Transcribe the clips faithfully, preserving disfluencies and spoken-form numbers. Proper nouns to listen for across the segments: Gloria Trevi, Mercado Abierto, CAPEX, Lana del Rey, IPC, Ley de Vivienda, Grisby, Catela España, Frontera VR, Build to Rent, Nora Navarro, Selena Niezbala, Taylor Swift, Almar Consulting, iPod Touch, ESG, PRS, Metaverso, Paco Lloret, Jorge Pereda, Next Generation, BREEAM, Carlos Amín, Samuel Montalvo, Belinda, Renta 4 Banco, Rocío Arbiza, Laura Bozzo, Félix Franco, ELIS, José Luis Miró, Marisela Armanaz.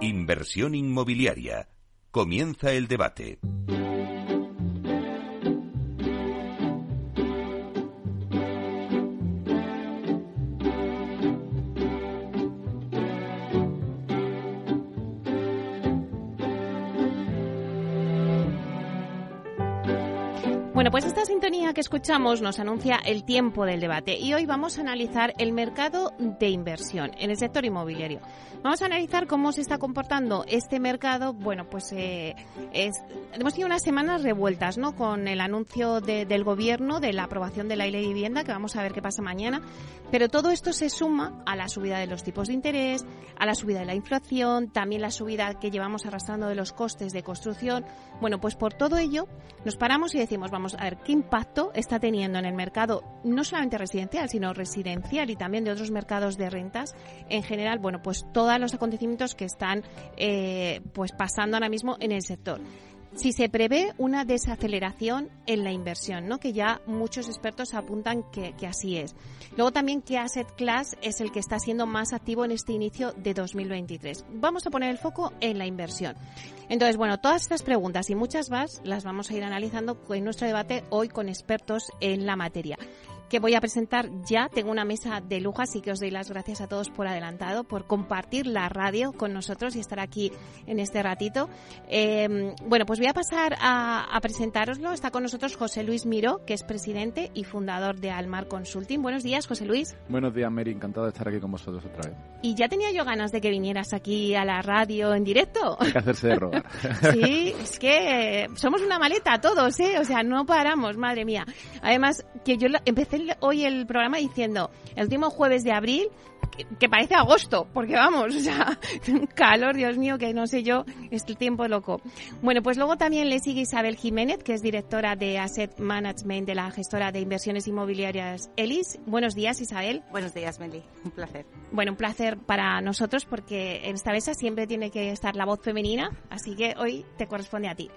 Inversión inmobiliaria. Comienza el debate. Bueno, pues esta sintonía que escuchamos nos anuncia el tiempo del debate y hoy vamos a analizar el mercado de inversión en el sector inmobiliario. Vamos a analizar cómo se está comportando este mercado. Bueno, pues eh, es, hemos tenido unas semanas revueltas, ¿no? Con el anuncio de, del gobierno de la aprobación de la Ley de Vivienda, que vamos a ver qué pasa mañana. Pero todo esto se suma a la subida de los tipos de interés, a la subida de la inflación, también la subida que llevamos arrastrando de los costes de construcción. Bueno, pues por todo ello nos paramos y decimos, vamos a ver qué impacto está teniendo en el mercado, no solamente residencial, sino residencial y también de otros mercados de rentas en general. Bueno, pues todos los acontecimientos que están eh, pues pasando ahora mismo en el sector. Si se prevé una desaceleración en la inversión, ¿no? Que ya muchos expertos apuntan que, que así es. Luego también qué asset class es el que está siendo más activo en este inicio de dos mil veintitrés. Vamos a poner el foco en la inversión. Entonces, bueno, todas estas preguntas y muchas más las vamos a ir analizando en nuestro debate hoy con expertos en la materia. Que voy a presentar ya, tengo una mesa de lujo, así que os doy las gracias a todos por adelantado, por compartir la radio con nosotros y estar aquí en este ratito. Eh, bueno, pues voy a pasar a, a presentároslo. Está con nosotros José Luis Miró, que es presidente y fundador de Almar Consulting. Buenos días, José Luis. Buenos días, Mary, encantado de estar aquí con vosotros otra vez. Y ya tenía yo ganas de que vinieras aquí a la radio en directo. Hay que hacerse de rogar. Sí, es que somos una maleta todos, ¿eh? O sea, no paramos, madre mía. Además, que yo empecé hoy el programa diciendo el último jueves de abril, que, que parece agosto, porque vamos, o sea, un calor, Dios mío, que no sé yo, es el tiempo loco. Bueno, pues luego también le sigue Isabel Jiménez, que es directora de Asset Management de la gestora de inversiones inmobiliarias ELIS. Buenos días, Isabel. Buenos días, Meli, un placer. Bueno, un placer para nosotros, porque en esta mesa siempre tiene que estar la voz femenina, así que hoy te corresponde a ti.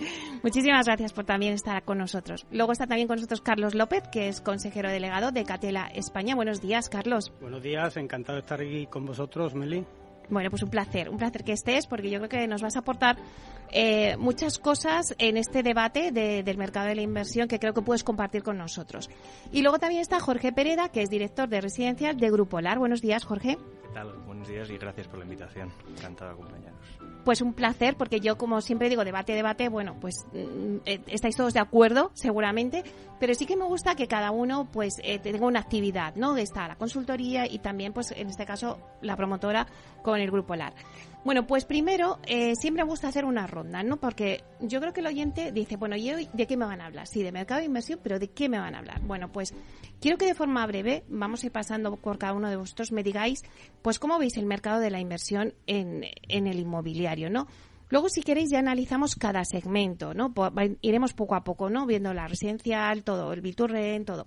Muchísimas gracias por también estar con nosotros. Luego está también con nosotros Carlos López, que es consejero de de Catela España. Buenos días, Carlos. Buenos días, encantado de estar aquí con vosotros, Meli. Bueno, pues un placer, un placer que estés, porque yo creo que nos vas a aportar eh, muchas cosas en este debate de, del mercado de la inversión que creo que puedes compartir con nosotros. Y luego también está Jorge Pereda, que es director de residencias de Grupo LAR. Buenos días, Jorge. ¿Qué tal? Buenos días y gracias por la invitación. Encantado de acompañaros. Pues un placer, porque yo, como siempre digo, debate, debate, bueno, pues estáis todos de acuerdo, seguramente, pero sí que me gusta que cada uno, pues, eh, tenga una actividad, ¿no? Está la consultoría y también, pues, en este caso, la promotora con el Grupo LAR. Bueno, pues primero, eh, siempre me gusta hacer una ronda, ¿no? Porque yo creo que el oyente dice, bueno, ¿y hoy de qué me van a hablar? Sí, de mercado de inversión, pero ¿de qué me van a hablar? Bueno, pues quiero que de forma breve, vamos a ir pasando por cada uno de vosotros, me digáis, pues, ¿cómo veis el mercado de la inversión en, en el inmobiliario? ¿No? Luego, si queréis, ya analizamos cada segmento, ¿no? Iremos poco a poco, ¿no? Viendo la residencial, todo, el Build to Rent, todo.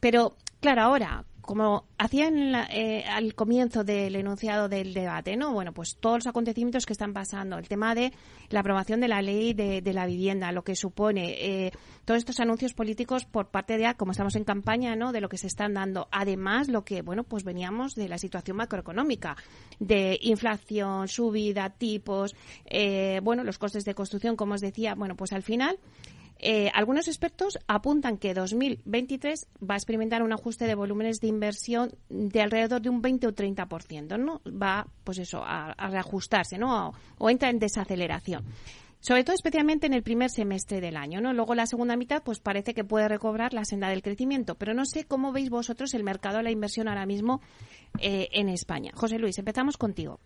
Pero, claro, ahora, como hacía en la, eh, al comienzo del enunciado del debate, ¿no? Bueno, pues todos los acontecimientos que están pasando, el tema de la aprobación de la ley de, de la vivienda, lo que supone, eh, todos estos anuncios políticos por parte de, como estamos en campaña, ¿no? De lo que se están dando. Además, lo que, bueno, pues veníamos de la situación macroeconómica, de inflación, subida, tipos, eh, bueno, los costes de construcción, como os decía, bueno, pues al final... Eh, algunos expertos apuntan que dos mil veintitrés va a experimentar un ajuste de volúmenes de inversión de alrededor de un veinte o treinta por ciento, ¿no? Va, pues eso, a, a reajustarse, ¿no? O, o entra en desaceleración. Sobre todo, especialmente en el primer semestre del año, ¿no? Luego la segunda mitad, pues parece que puede recobrar la senda del crecimiento. Pero no sé cómo veis vosotros el mercado de la inversión ahora mismo eh, en España. José Luis, empezamos contigo.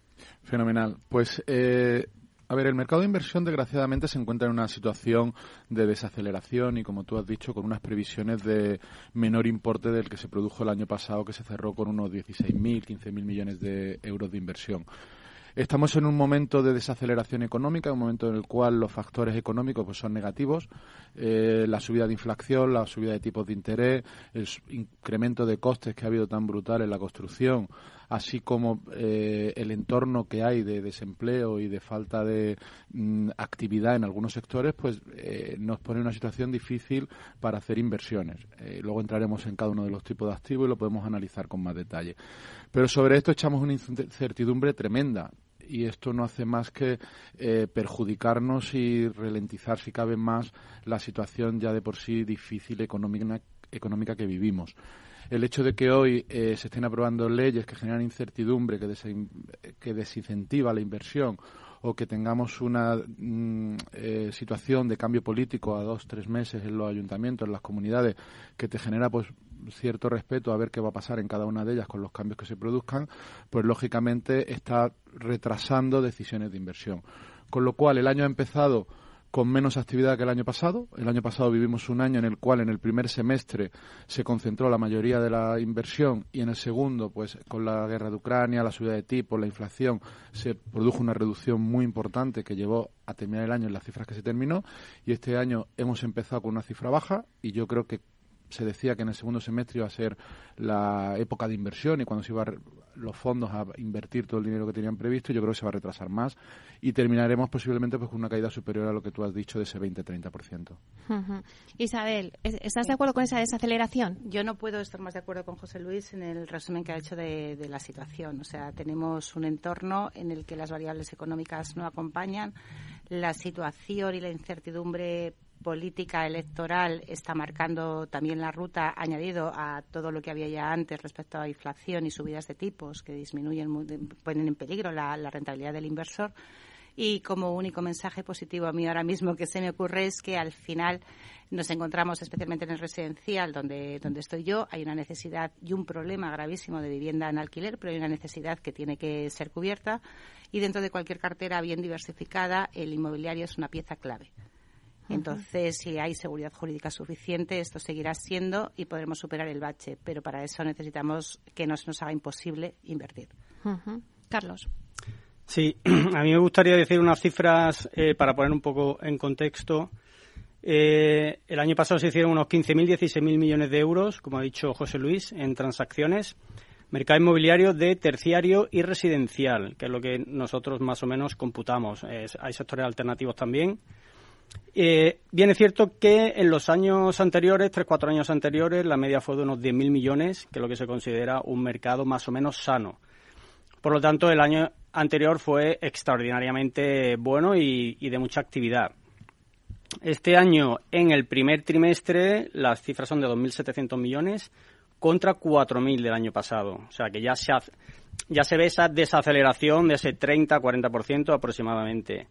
Fenomenal. Pues... Eh... A ver, el mercado de inversión, desgraciadamente, se encuentra en una situación de desaceleración y, como tú has dicho, con unas previsiones de menor importe del que se produjo el año pasado, que se cerró con unos dieciséis mil, quince mil millones de euros de inversión. Estamos en un momento de desaceleración económica, un momento en el cual los factores económicos pues, son negativos. Eh, la subida de inflación, la subida de tipos de interés, el incremento de costes que ha habido tan brutal en la construcción, así como eh, el entorno que hay de desempleo y de falta de mm, actividad en algunos sectores, pues eh, nos pone en una situación difícil para hacer inversiones. Eh, luego entraremos en cada uno de los tipos de activos y lo podemos analizar con más detalle. Pero sobre esto echamos una incertidumbre tremenda. Y esto no hace más que eh, perjudicarnos y ralentizar, si cabe más, la situación ya de por sí difícil económica, económica que vivimos. El hecho de que hoy eh, se estén aprobando leyes que generan incertidumbre, que, desin, que desincentiva la inversión, o que tengamos una mm, eh, situación de cambio político a dos, tres meses en los ayuntamientos, en las comunidades, que te genera pues cierto respeto a ver qué va a pasar en cada una de ellas con los cambios que se produzcan, pues lógicamente está retrasando decisiones de inversión. Con lo cual el año ha empezado con menos actividad que el año pasado. El año pasado vivimos un año en el cual en el primer semestre se concentró la mayoría de la inversión y en el segundo, pues con la guerra de Ucrania, la subida de tipos, la inflación, se produjo una reducción muy importante que llevó a terminar el año en las cifras que se terminó, y este año hemos empezado con una cifra baja y yo creo que se decía que en el segundo semestre iba a ser la época de inversión y cuando se iban los fondos a invertir todo el dinero que tenían previsto, yo creo que se va a retrasar más y terminaremos posiblemente pues con una caída superior a lo que tú has dicho de ese veinte a treinta por ciento. Uh-huh. Isabel, ¿estás de acuerdo con esa desaceleración? Yo no puedo estar más de acuerdo con José Luis en el resumen que ha hecho de, de la situación. O sea, tenemos un entorno en el que las variables económicas no acompañan, la situación y la incertidumbre política electoral está marcando también la ruta, añadido a todo lo que había ya antes respecto a inflación y subidas de tipos que disminuyen, ponen en peligro la, la rentabilidad del inversor. Y como único mensaje positivo a mí ahora mismo que se me ocurre es que al final nos encontramos, especialmente en el residencial donde, donde estoy yo, hay una necesidad y un problema gravísimo de vivienda en alquiler, pero hay una necesidad que tiene que ser cubierta y dentro de cualquier cartera bien diversificada el inmobiliario es una pieza clave. Entonces, si hay seguridad jurídica suficiente, esto seguirá siendo y podremos superar el bache. Pero para eso necesitamos que no se nos haga imposible invertir. Uh-huh. Carlos. Sí, a mí me gustaría decir unas cifras eh, para poner un poco en contexto. Eh, el año pasado se hicieron unos quince mil, dieciséis mil millones de euros, como ha dicho José Luis, en transacciones. Mercado inmobiliario de terciario y residencial, que es lo que nosotros más o menos computamos. Eh, hay sectores alternativos también. Eh, bien es cierto que en los años anteriores, tres cuatro años anteriores, la media fue de unos diez mil millones, que es lo que se considera un mercado más o menos sano. Por lo tanto, el año anterior fue extraordinariamente bueno y, y de mucha actividad. Este año, en el primer trimestre, las cifras son de dos mil setecientos millones contra cuatro mil del año pasado. O sea que ya se, hace, ya se ve esa desaceleración de ese treinta a cuarenta por ciento aproximadamente.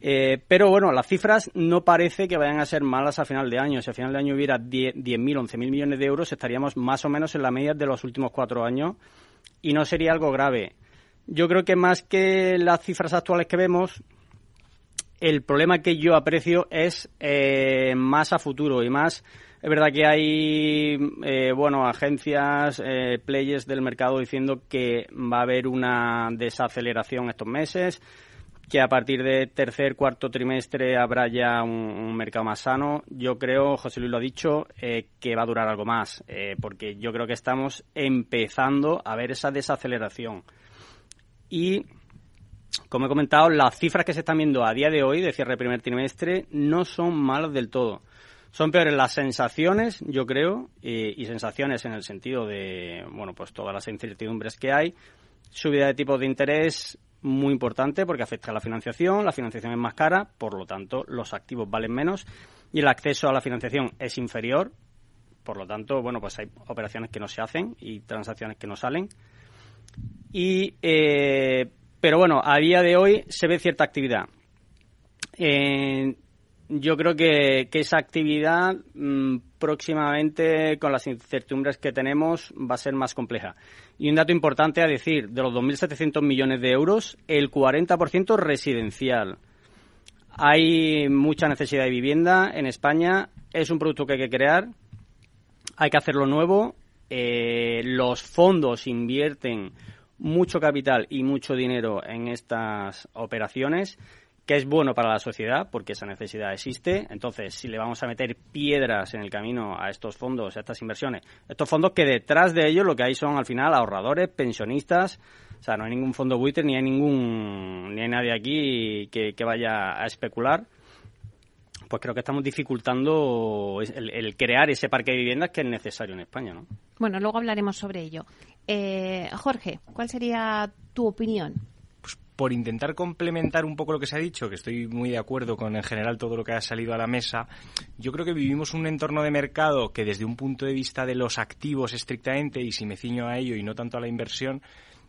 Eh, pero bueno, las cifras no parece que vayan a ser malas a final de año. Si a final de año hubiera diez mil, once mil millones de euros, estaríamos más o menos en la media de los últimos cuatro años y no sería algo grave. Yo creo que más que las cifras actuales que vemos, el problema que yo aprecio es eh, más a futuro y más... Es verdad que hay eh, bueno, agencias, eh, players del mercado diciendo que va a haber una desaceleración estos meses, que a partir de tercer, cuarto trimestre habrá ya un, un mercado más sano. Yo creo, José Luis lo ha dicho, eh, que va a durar algo más, eh, porque yo creo que estamos empezando a ver esa desaceleración. Y, como he comentado, las cifras que se están viendo a día de hoy, de cierre de primer trimestre, no son malas del todo. Son peores las sensaciones, yo creo, eh, y sensaciones en el sentido de, bueno, pues todas las incertidumbres que hay, subida de tipos de interés, muy importante porque afecta a la financiación, la financiación es más cara, por lo tanto los activos valen menos y el acceso a la financiación es inferior, por lo tanto, bueno, pues hay operaciones que no se hacen y transacciones que no salen. Y eh, pero bueno, a día de hoy se ve cierta actividad. Eh, yo creo que, que esa actividad mmm, próximamente con las incertidumbres que tenemos va a ser más compleja. Y un dato importante a decir, de los dos mil setecientos millones de euros, el cuarenta por ciento residencial. Hay mucha necesidad de vivienda en España, es un producto que hay que crear, hay que hacerlo nuevo, eh, los fondos invierten mucho capital y mucho dinero en estas operaciones, que es bueno para la sociedad porque esa necesidad existe. Entonces, si le vamos a meter piedras en el camino a estos fondos, a estas inversiones, estos fondos que detrás de ellos lo que hay son al final ahorradores, pensionistas. O sea, no hay ningún fondo buitre ni hay ningún ni hay nadie aquí que, que vaya a especular. Pues creo que estamos dificultando el, el crear ese parque de viviendas que es necesario en España, ¿no? Bueno, luego hablaremos sobre ello. Eh, Jorge, ¿cuál sería tu opinión? Pues por intentar complementar un poco lo que se ha dicho, que estoy muy de acuerdo con en general todo lo que ha salido a la mesa, yo creo que vivimos un entorno de mercado que desde un punto de vista de los activos estrictamente, y si me ciño a ello y no tanto a la inversión,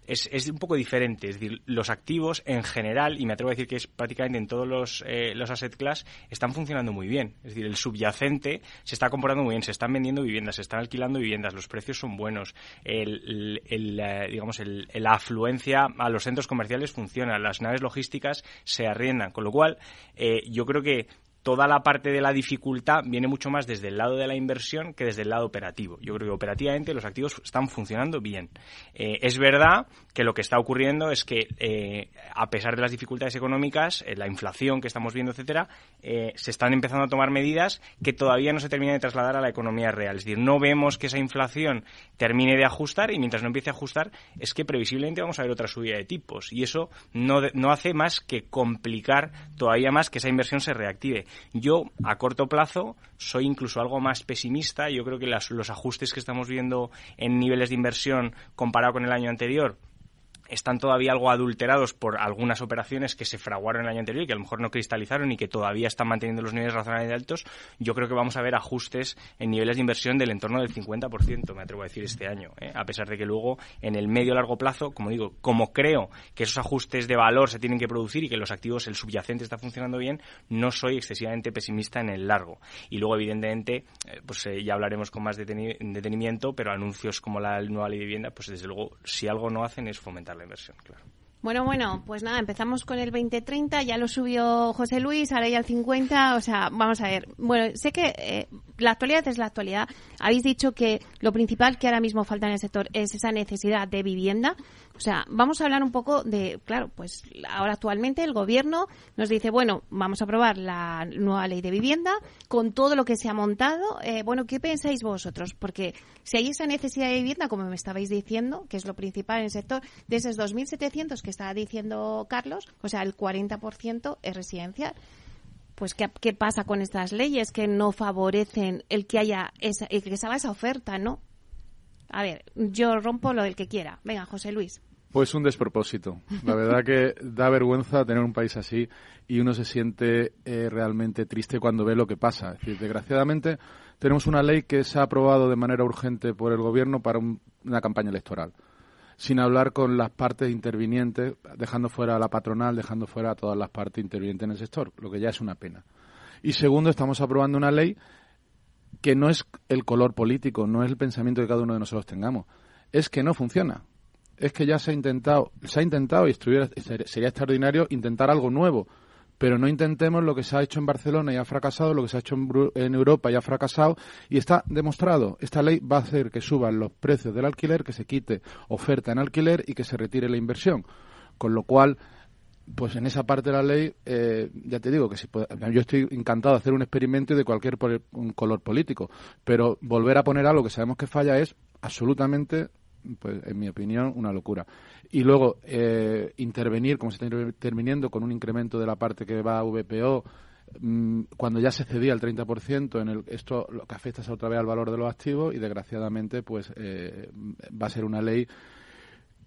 Es, es un poco diferente. Es decir, los activos en general, y me atrevo a decir que es prácticamente en todos los, eh, los asset class, están funcionando muy bien. Es decir, el subyacente se está comportando muy bien, se están vendiendo viviendas, se están alquilando viviendas, los precios son buenos, el, el, el, digamos, el, la afluencia a los centros comerciales funciona, las naves logísticas se arriendan, con lo cual eh, yo creo que toda la parte de la dificultad viene mucho más desde el lado de la inversión que desde el lado operativo. Yo creo que operativamente los activos están funcionando bien. Eh, es verdad que lo que está ocurriendo es que, eh, a pesar de las dificultades económicas, eh, la inflación que estamos viendo, etcétera, eh, se están empezando a tomar medidas que todavía no se terminan de trasladar a la economía real. Es decir, no vemos que esa inflación termine de ajustar, y mientras no empiece a ajustar es que previsiblemente vamos a ver otra subida de tipos, y eso no, no hace más que complicar todavía más que esa inversión se reactive. Yo, a corto plazo, soy incluso algo más pesimista. Yo creo que las, los ajustes que estamos viendo en niveles de inversión comparado con el año anterior están todavía algo adulterados por algunas operaciones que se fraguaron el año anterior y que a lo mejor no cristalizaron y que todavía están manteniendo los niveles razonablemente altos. Yo creo que vamos a ver ajustes en niveles de inversión del entorno del cincuenta por ciento, me atrevo a decir, este año, ¿eh? A pesar de que luego, en el medio-largo plazo, como digo, como creo que esos ajustes de valor se tienen que producir y que los activos, el subyacente está funcionando bien, no soy excesivamente pesimista en el largo. Y luego, evidentemente, pues eh, ya hablaremos con más deteni- detenimiento, pero anuncios como la nueva Ley de Vivienda, pues desde luego, si algo no hacen es fomentar la inversión, claro. Bueno, bueno, pues nada, empezamos con el veinte treinta, ya lo subió José Luis, ahora ya el cincuenta, o sea, vamos a ver. Bueno, sé que eh, la actualidad es la actualidad. Habéis dicho que lo principal que ahora mismo falta en el sector es esa necesidad de vivienda. O sea, vamos a hablar un poco de, claro, pues ahora actualmente el gobierno nos dice, bueno, vamos a aprobar la nueva ley de vivienda con todo lo que se ha montado. Eh, bueno, ¿qué pensáis vosotros? Porque si hay esa necesidad de vivienda, como me estabais diciendo, que es lo principal en el sector, de esos dos mil setecientos que estaba diciendo Carlos, o sea, el cuarenta por ciento es residencial. Pues, ¿qué, qué pasa con estas leyes que no favorecen el que haya esa, el que se haga esa oferta, ¿no? A ver, yo rompo lo del que quiera. Venga, José Luis. Pues un despropósito. La verdad que da vergüenza tener un país así y uno se siente eh, realmente triste cuando ve lo que pasa. Es decir, desgraciadamente tenemos una ley que se ha aprobado de manera urgente por el gobierno para un, una campaña electoral, sin hablar con las partes intervinientes, dejando fuera a la patronal, dejando fuera a todas las partes intervinientes en el sector, lo que ya es una pena. Y segundo, estamos aprobando una ley que no es el color político, no es el pensamiento que cada uno de nosotros tengamos, es que no funciona. Es que ya se ha intentado, se ha intentado y estuviera, sería extraordinario intentar algo nuevo, pero no intentemos lo que se ha hecho en Barcelona y ha fracasado, lo que se ha hecho en, Bru- en Europa y ha fracasado, y está demostrado. Esta ley va a hacer que suban los precios del alquiler, que se quite oferta en alquiler y que se retire la inversión. Con lo cual, pues en esa parte de la ley, eh, ya te digo que si puede, yo estoy encantado de hacer un experimento de cualquier pol- un color político, pero volver a poner algo que sabemos que falla es absolutamente, pues en mi opinión, una locura. Y luego, eh, intervenir, como se está interviniendo, con un incremento de la parte que va a V P O, mmm, cuando ya se cedía el treinta por ciento, en el, esto lo que afecta es otra vez al valor de los activos, y desgraciadamente pues eh, va a ser una ley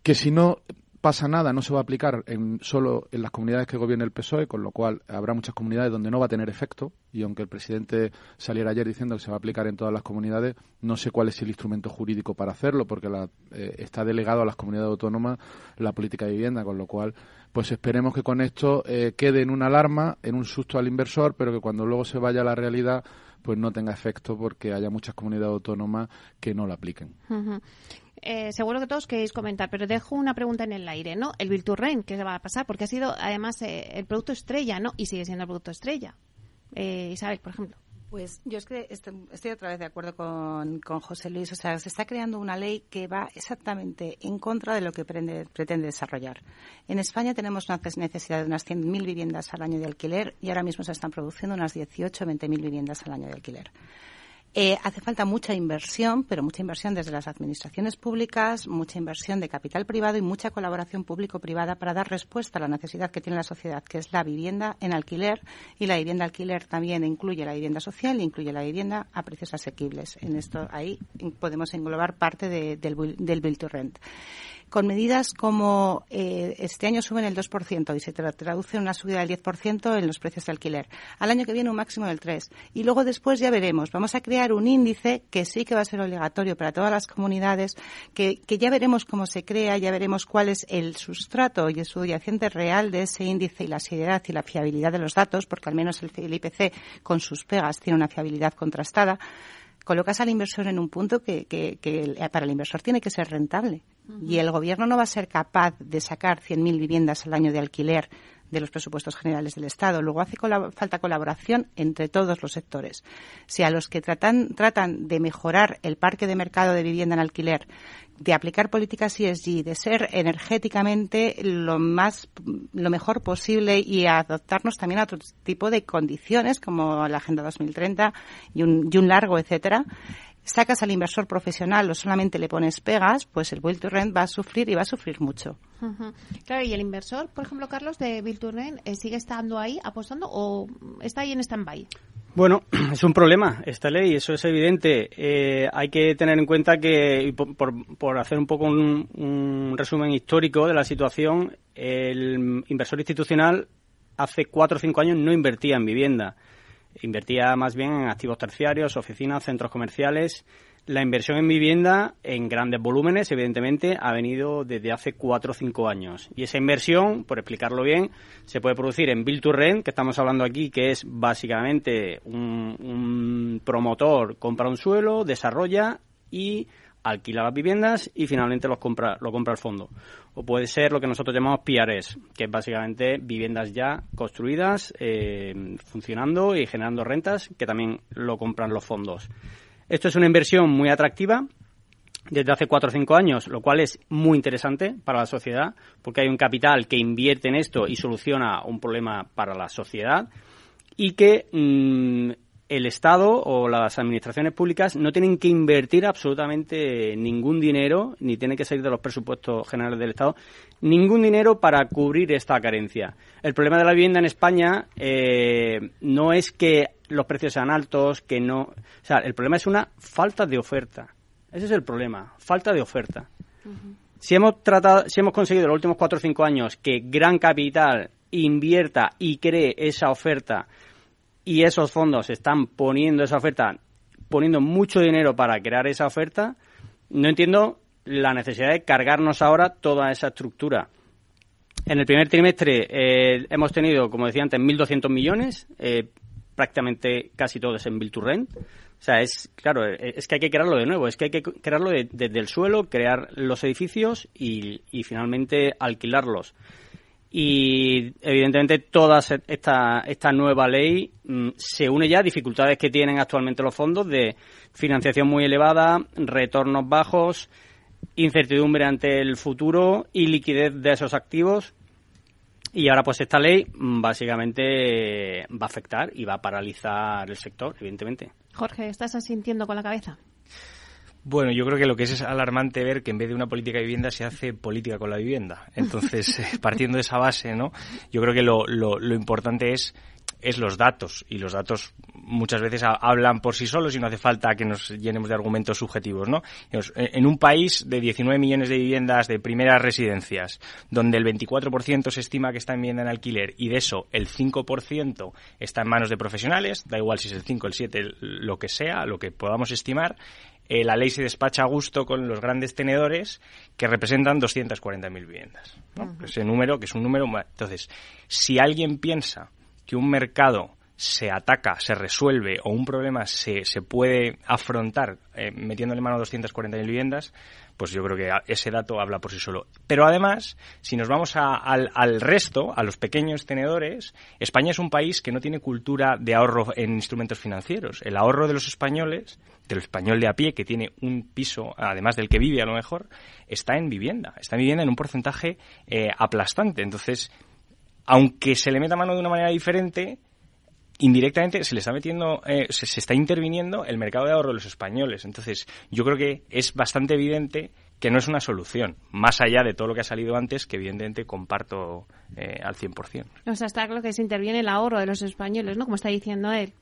que si no pasa nada, no se va a aplicar en, solo en las comunidades que gobierne el P S O E, con lo cual habrá muchas comunidades donde no va a tener efecto, y aunque el presidente saliera ayer diciendo que se va a aplicar en todas las comunidades, no sé cuál es el instrumento jurídico para hacerlo, porque la, eh, está delegado a las comunidades autónomas la política de vivienda, con lo cual pues esperemos que con esto eh, quede en una alarma, en un susto al inversor, pero que cuando luego se vaya a la realidad pues no tenga efecto, porque haya muchas comunidades autónomas que no la apliquen. Uh-huh. Eh, seguro que todos queréis comentar, pero dejo una pregunta en el aire, ¿no? El Build to Rent, ¿qué se va a pasar? Porque ha sido, además, eh, el producto estrella, ¿no? Y sigue siendo el producto estrella. Eh, Isabel, por ejemplo. Pues yo es que estoy, estoy otra vez de acuerdo con, con José Luis. O sea, se está creando una ley que va exactamente en contra de lo que pretende, pretende desarrollar. En España tenemos una necesidad de unas cien mil viviendas al año de alquiler y ahora mismo se están produciendo unas dieciocho o veinte mil viviendas al año de alquiler. Eh, hace falta mucha inversión, pero mucha inversión desde las administraciones públicas, mucha inversión de capital privado y mucha colaboración público-privada para dar respuesta a la necesidad que tiene la sociedad, que es la vivienda en alquiler, y la vivienda alquiler también incluye la vivienda social e incluye la vivienda a precios asequibles. En esto ahí podemos englobar parte de, del, del Build to Rent. Con medidas como eh, este año suben el dos por ciento y se tra- traduce en una subida del diez por ciento en los precios de alquiler. Al año que viene un máximo del tres por ciento. Y luego después ya veremos. Vamos a crear un índice que sí que va a ser obligatorio para todas las comunidades, que, que ya veremos cómo se crea, ya veremos cuál es el sustrato y el subyacente real de ese índice y la seriedad y la fiabilidad de los datos, porque al menos el, el I P C con sus pegas tiene una fiabilidad contrastada. Colocas al inversor en un punto que, que, que para el inversor tiene que ser rentable. Y el gobierno no va a ser capaz de sacar cien mil viviendas al año de alquiler de los presupuestos generales del Estado. Luego hace colab- falta colaboración entre todos los sectores. Si a los que tratan, tratan de mejorar el parque de mercado de vivienda en alquiler, de aplicar políticas E S G, de ser energéticamente lo más, lo mejor posible y adoptarnos también a otro tipo de condiciones como la Agenda dos mil treinta y un, y un largo, etcétera, sacas al inversor profesional o solamente le pones pegas, pues el Build to Rent va a sufrir y va a sufrir mucho. Uh-huh. Claro, y el inversor, por ejemplo, Carlos, de Build to Rent, ¿sigue estando ahí apostando o está ahí en stand-by? Bueno, es un problema esta ley, eso es evidente. Eh, hay que tener en cuenta que, por, por hacer un poco un, un resumen histórico de la situación, el inversor institucional hace cuatro o cinco años no invertía en vivienda. Invertía más bien en activos terciarios, oficinas, centros comerciales. La inversión en vivienda, en grandes volúmenes, evidentemente, ha venido desde hace cuatro o cinco años. Y esa inversión, por explicarlo bien, se puede producir en Build to Rent, que estamos hablando aquí, que es básicamente un, un promotor compra un suelo, desarrolla y alquila las viviendas y finalmente los compra, lo compra el fondo. O puede ser lo que nosotros llamamos P R S, que es básicamente viviendas ya construidas, eh, funcionando y generando rentas, que también lo compran los fondos. Esto es una inversión muy atractiva desde hace cuatro o cinco años, lo cual es muy interesante para la sociedad, porque hay un capital que invierte en esto y soluciona un problema para la sociedad, y que mmm, el Estado o las administraciones públicas no tienen que invertir absolutamente ningún dinero, ni tienen que salir de los presupuestos generales del Estado, ningún dinero para cubrir esta carencia. El problema de la vivienda en España eh, no es que los precios sean altos, que no... O sea, el problema es una falta de oferta. Ese es el problema, falta de oferta. Uh-huh. Si hemos tratado, si hemos conseguido en los últimos cuatro o cinco años que gran capital invierta y cree esa oferta, y esos fondos están poniendo esa oferta, poniendo mucho dinero para crear esa oferta, no entiendo la necesidad de cargarnos ahora toda esa estructura. En el primer trimestre eh, hemos tenido, como decía antes, mil doscientos millones, eh, prácticamente casi todo es en Build to Rent. O sea, es claro, es que hay que crearlo de nuevo, es que hay que crearlo de, desde el suelo, crear los edificios y, y finalmente alquilarlos. Y evidentemente toda esta, esta nueva ley mmm, se une ya a dificultades que tienen actualmente los fondos de financiación muy elevada, retornos bajos, incertidumbre ante el futuro y liquidez de esos activos. Y ahora pues esta ley básicamente va a afectar y va a paralizar el sector, evidentemente. Jorge, ¿estás asintiendo con la cabeza? Bueno, yo creo que lo que es, es alarmante ver que en vez de una política de vivienda se hace política con la vivienda. Entonces, eh, partiendo de esa base, ¿no? Yo creo que lo, lo, lo importante es... es los datos, y los datos muchas veces hablan por sí solos y no hace falta que nos llenemos de argumentos subjetivos, ¿no? En un país de diecinueve millones de viviendas de primeras residencias, donde el veinticuatro por ciento se estima que está en vivienda en alquiler y de eso el cinco por ciento está en manos de profesionales, da igual si es el cinco, el siete, lo que sea, lo que podamos estimar, eh, la ley se despacha a gusto con los grandes tenedores que representan doscientas cuarenta mil viviendas, ¿no? Ese número, que es un número... Entonces, si alguien piensa que un mercado se ataca, se resuelve o un problema se, se puede afrontar eh, metiéndole mano a doscientas cuarenta mil viviendas, pues yo creo que ese dato habla por sí solo. Pero además, si nos vamos a, al, al resto, a los pequeños tenedores, España es un país que no tiene cultura de ahorro en instrumentos financieros. El ahorro de los españoles, del español de a pie que tiene un piso, además del que vive a lo mejor, está en vivienda, está en vivienda en un porcentaje eh, aplastante. Entonces, aunque se le meta mano de una manera diferente, indirectamente se le está metiendo, eh, se, se está interviniendo el mercado de ahorro de los españoles. Entonces, yo creo que es bastante evidente que no es una solución, más allá de todo lo que ha salido antes, que evidentemente comparto eh, al cien por cien. O sea, está claro que se interviene el ahorro de los españoles, ¿no? Como está diciendo él.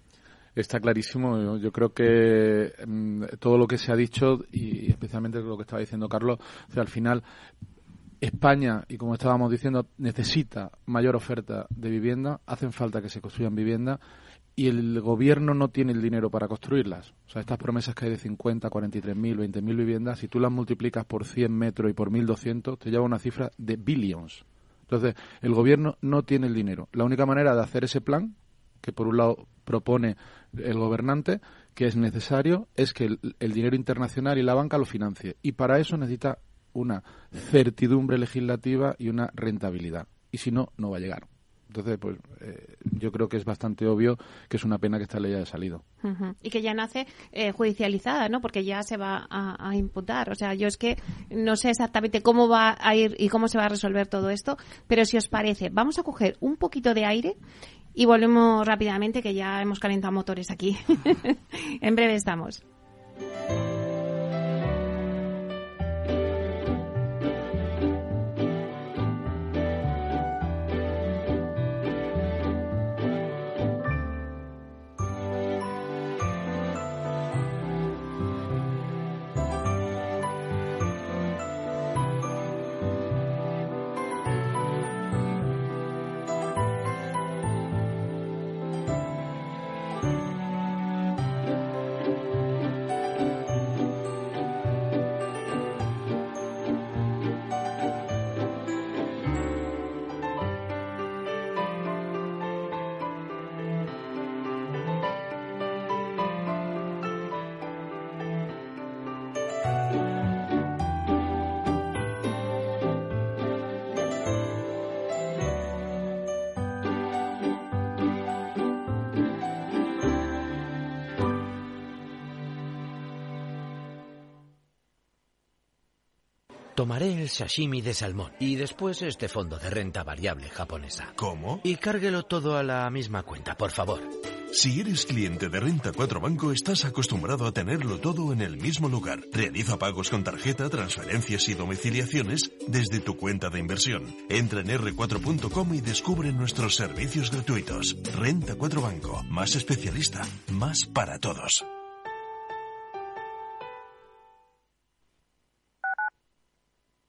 Está clarísimo. Yo creo que mmm, todo lo que se ha dicho, y, y especialmente lo que estaba diciendo Carlos, o sea, al final España, y como estábamos diciendo, necesita mayor oferta de vivienda, hacen falta que se construyan viviendas y el gobierno no tiene el dinero para construirlas. O sea, estas promesas que hay de cincuenta, cuarenta y tres mil, veinte mil viviendas, si tú las multiplicas por cien metros y por mil doscientos, te lleva a una cifra de billions. Entonces, el gobierno no tiene el dinero. La única manera de hacer ese plan, que por un lado propone el gobernante, que es necesario, es que el, el dinero internacional y la banca lo financie. Y para eso necesita una certidumbre legislativa y una rentabilidad. Y si no, no va a llegar. Entonces, pues eh, yo creo que es bastante obvio que es una pena que esta ley haya salido. Uh-huh. Y que ya nace eh, judicializada, ¿no? Porque ya se va a, a imputar. O sea, yo es que no sé exactamente cómo va a ir y cómo se va a resolver todo esto, pero si os parece, vamos a coger un poquito de aire y volvemos rápidamente, que ya hemos calentado motores aquí. En breve estamos. Tomaré el sashimi de salmón y después este fondo de renta variable japonesa. ¿Cómo? Y cárguelo todo a la misma cuenta, por favor. Si eres cliente de Renta cuatro Banco, estás acostumbrado a tenerlo todo en el mismo lugar. Realiza pagos con tarjeta, transferencias y domiciliaciones desde tu cuenta de inversión. Entra en erre cuatro punto com y descubre nuestros servicios gratuitos. Renta cuatro Banco, más especialista, más para todos.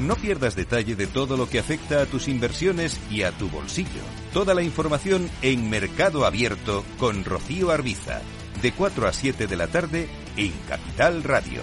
No pierdas detalle de todo lo que afecta a tus inversiones y a tu bolsillo. Toda la información en Mercado Abierto con Rocío Arbiza, de cuatro a siete de la tarde en Capital Radio.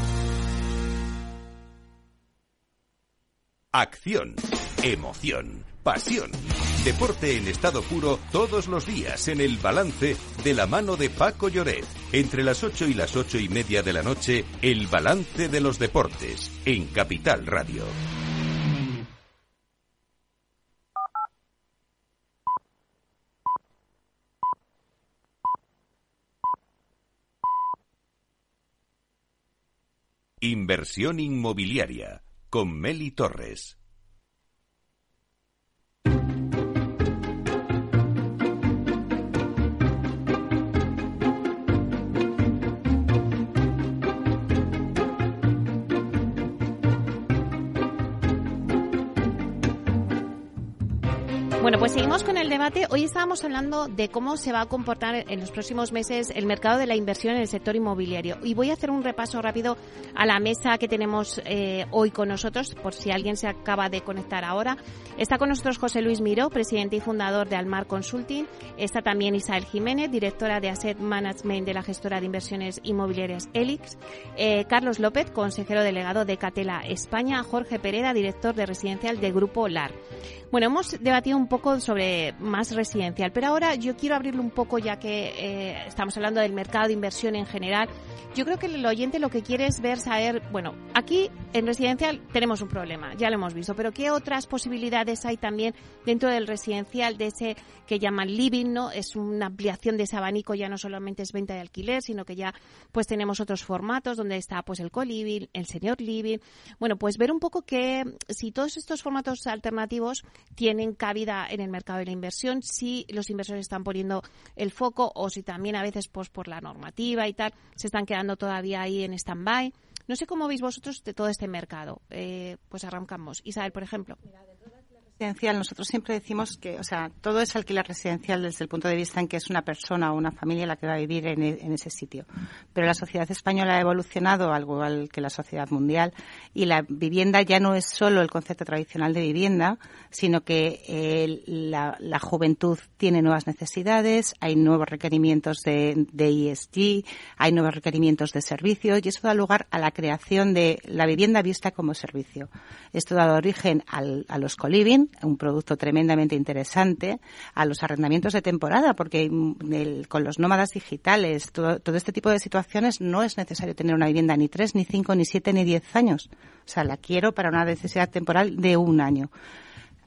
Acción, emoción, pasión. Deporte en estado puro todos los días en El Balance de la mano de Paco Lloret. Entre las ocho y las ocho y media de la noche, El Balance de los Deportes en Capital Radio. Inversión inmobiliaria con Meli Torres. Bueno, pues seguimos con el debate. Hoy estábamos hablando de cómo se va a comportar en los próximos meses el mercado de la inversión en el sector inmobiliario. Y voy a hacer un repaso rápido a la mesa que tenemos eh, hoy con nosotros, por si alguien se acaba de conectar ahora. Está con nosotros José Luis Miró, presidente y fundador de Almar Consulting. Está también Isabel Jiménez, directora de Asset Management de la gestora de inversiones inmobiliarias E L I S. Eh, Carlos López, consejero delegado de Catela España. Jorge Pereda, director de residencial de Grupo LAR. Bueno, hemos debatido un poco sobre más residencial, pero ahora yo quiero abrirlo un poco, ya que eh, estamos hablando del mercado de inversión en general. Yo creo que el oyente lo que quiere es ver, saber, bueno, aquí en residencial tenemos un problema, ya lo hemos visto, pero ¿qué otras posibilidades hay también dentro del residencial, de ese que llaman living, ¿no? Es una ampliación de ese abanico, ya no solamente es venta de alquiler, sino que ya pues tenemos otros formatos donde está pues el co-living, el senior living. Bueno, pues ver un poco que si todos estos formatos alternativos tienen cabida en el mercado de la inversión, si los inversores están poniendo el foco o si también a veces pues por la normativa y tal se están quedando todavía ahí en stand-by. No sé cómo veis vosotros de todo este mercado. Eh, pues arrancamos. Isabel, por ejemplo. Mira, dentro de alquiler residencial nosotros siempre decimos que, o sea, todo es alquiler residencial desde el punto de vista en que es una persona o una familia la que va a vivir en, en ese sitio. Pero la sociedad española ha evolucionado, al igual que la sociedad mundial, y la vivienda ya no es solo el concepto tradicional de vivienda, sino que eh, la, la juventud tiene nuevas necesidades, hay nuevos requerimientos de, de E S G, hay nuevos requerimientos de servicio, y eso da lugar a la creación de la vivienda vista como servicio. Esto da origen al, a los co-living, un producto tremendamente interesante, a los arrendamientos de temporada, porque el, con los nómadas digitales, todo, todo este tipo de situaciones no es necesario tener una vivienda ni tres, ni cinco, ni siete, ni diez años. O sea, la quiero para una necesidad temporal de un año.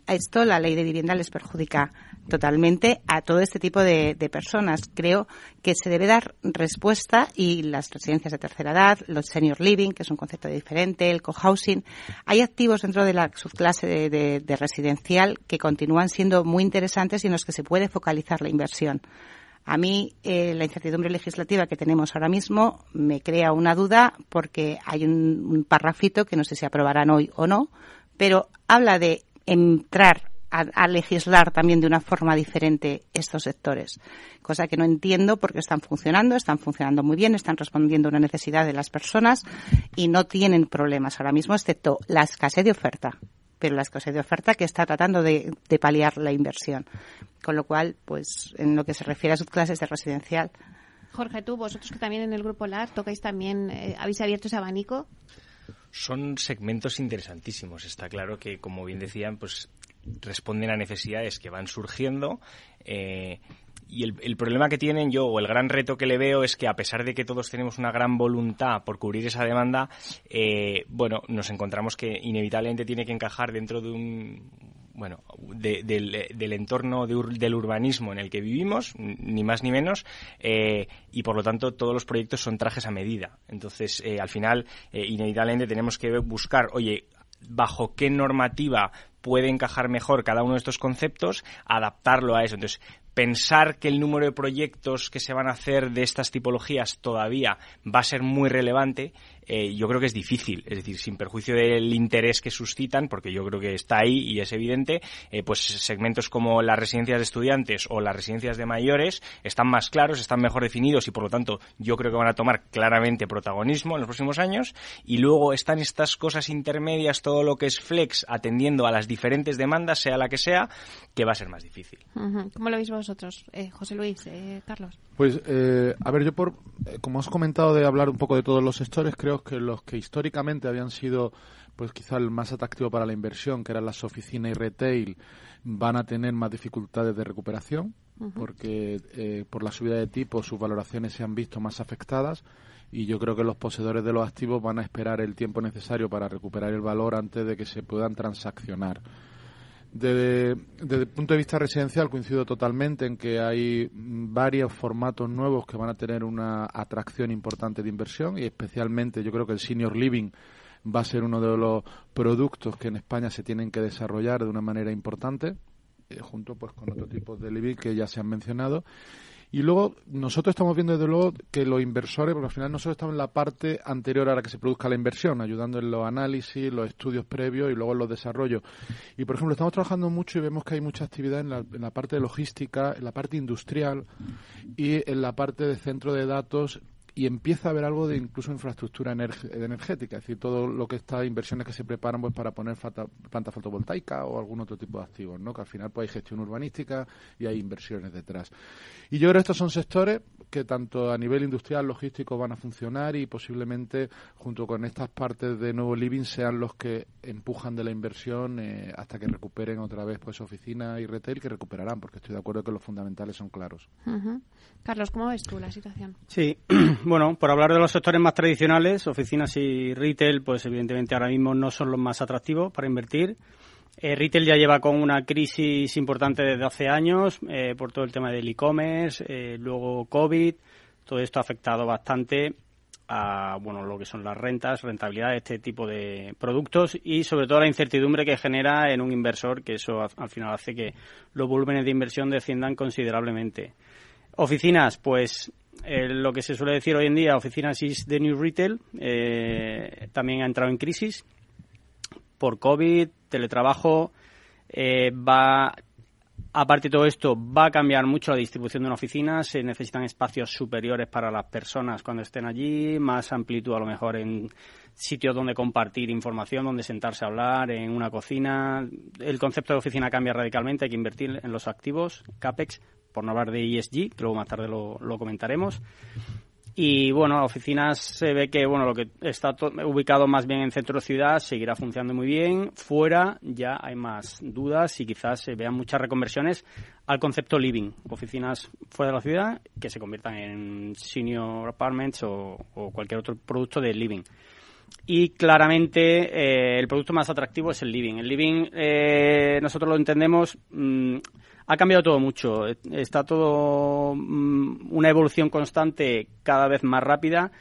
Esto la ley de vivienda les perjudica totalmente a todo este tipo de, de personas. Creo que se debe dar respuesta y las residencias de tercera edad, los senior living, que es un concepto diferente, el cohousing. Hay activos dentro de la subclase de, de, de residencial que continúan siendo muy interesantes y en los que se puede focalizar la inversión. A mí eh, la incertidumbre legislativa que tenemos ahora mismo me crea una duda porque hay un, un parrafito que no sé si aprobarán hoy o no, pero habla de entrar a, a legislar también de una forma diferente estos sectores, cosa que no entiendo porque están funcionando, están funcionando muy bien, están respondiendo a una necesidad de las personas y no tienen problemas ahora mismo, excepto la escasez de oferta, pero la escasez de oferta que está tratando de, de paliar la inversión, con lo cual, pues, en lo que se refiere a subclases de residencial. Jorge, tú, vosotros que también en el Grupo LAR tocáis también, eh, ¿habéis abierto ese abanico? Son segmentos interesantísimos. Está claro que, como bien decían, pues responden a necesidades que van surgiendo eh, y el, el problema que tienen yo o el gran reto que le veo es que a pesar de que todos tenemos una gran voluntad por cubrir esa demanda, eh, bueno, nos encontramos que inevitablemente tiene que encajar dentro de un... bueno, de, del, del entorno de ur, del urbanismo en el que vivimos, ni más ni menos, eh, y por lo tanto todos los proyectos son trajes a medida. Entonces, eh, al final, eh, inevitablemente tenemos que buscar, oye, ¿bajo qué normativa puede encajar mejor cada uno de estos conceptos? Adaptarlo a eso. Entonces, pensar que el número de proyectos que se van a hacer de estas tipologías todavía va a ser muy relevante eh, yo creo que es difícil, es decir, sin perjuicio del interés que suscitan, porque yo creo que está ahí y es evidente, eh, pues segmentos como las residencias de estudiantes o las residencias de mayores están más claros, están mejor definidos y, por lo tanto, yo creo que van a tomar claramente protagonismo en los próximos años. Y luego están estas cosas intermedias, todo lo que es flex, atendiendo a las diferentes demandas, sea la que sea, que va a ser más difícil. ¿Cómo lo veis vosotros, eh, José Luis, eh, Carlos? Pues, eh, a ver, yo por, eh, como has comentado de hablar un poco de todos los sectores, creo que los que históricamente habían sido, pues quizá el más atractivo para la inversión, que eran las oficinas y retail, van a tener más dificultades de recuperación, uh-huh. porque eh, por la subida de tipo sus valoraciones se han visto más afectadas, y yo creo que los poseedores de los activos van a esperar el tiempo necesario para recuperar el valor antes de que se puedan transaccionar. Desde, desde el punto de vista residencial coincido totalmente en que hay varios formatos nuevos que van a tener una atracción importante de inversión, y especialmente yo creo que el senior living va a ser uno de los productos que en España se tienen que desarrollar de una manera importante, eh, junto pues con otros tipos de living que ya se han mencionado. Y luego nosotros estamos viendo desde luego que los inversores, porque al final nosotros estamos en la parte anterior a la que se produzca la inversión, ayudando en los análisis, los estudios previos y luego en los desarrollos. Y por ejemplo estamos trabajando mucho y vemos que hay mucha actividad en la, en la parte de logística, en la parte industrial y en la parte de centro de datos, y empieza a haber algo de incluso infraestructura energética, es decir, todo lo que está, inversiones que se preparan pues para poner planta fotovoltaica o algún otro tipo de activos, ¿no? Que al final pues hay gestión urbanística y hay inversiones detrás. Y yo creo que estos son sectores que tanto a nivel industrial, logístico van a funcionar, y posiblemente junto con estas partes de nuevo living sean los que empujan de la inversión eh, hasta que recuperen otra vez pues oficina y retail, que recuperarán, porque estoy de acuerdo que los fundamentales son claros. Uh-huh. Carlos, ¿cómo ves tú la situación? Sí. Bueno, por hablar de los sectores más tradicionales, oficinas y retail, pues evidentemente ahora mismo no son los más atractivos para invertir. Eh, retail ya lleva con una crisis importante desde hace años, eh, por todo el tema del e-commerce, eh, luego COVID. Todo esto ha afectado bastante a, bueno, lo que son las rentas, rentabilidad de este tipo de productos, y sobre todo la incertidumbre que genera en un inversor, que eso al final hace que los volúmenes de inversión desciendan considerablemente. Oficinas, pues... Eh, lo que se suele decir hoy en día, oficinas is the new retail, eh, también ha entrado en crisis por COVID, teletrabajo, eh, va, aparte de todo esto, va a cambiar mucho la distribución de una oficina, se necesitan espacios superiores para las personas cuando estén allí, más amplitud a lo mejor en sitios donde compartir información, donde sentarse a hablar, en una cocina. El concepto de oficina cambia radicalmente, hay que invertir en los activos, CAPEX, por no hablar de E S G, que luego más tarde lo, lo comentaremos. Y bueno, oficinas se ve que bueno lo que está to- ubicado más bien en centro ciudad seguirá funcionando muy bien. Fuera ya hay más dudas y quizás se vean muchas reconversiones al concepto living. Oficinas fuera de la ciudad que se conviertan en senior apartments o, o cualquier otro producto de living. Y claramente eh, el producto más atractivo es el living. El living eh, nosotros lo entendemos... Mmm, ha cambiado todo mucho, está todo una evolución constante cada vez más rápida,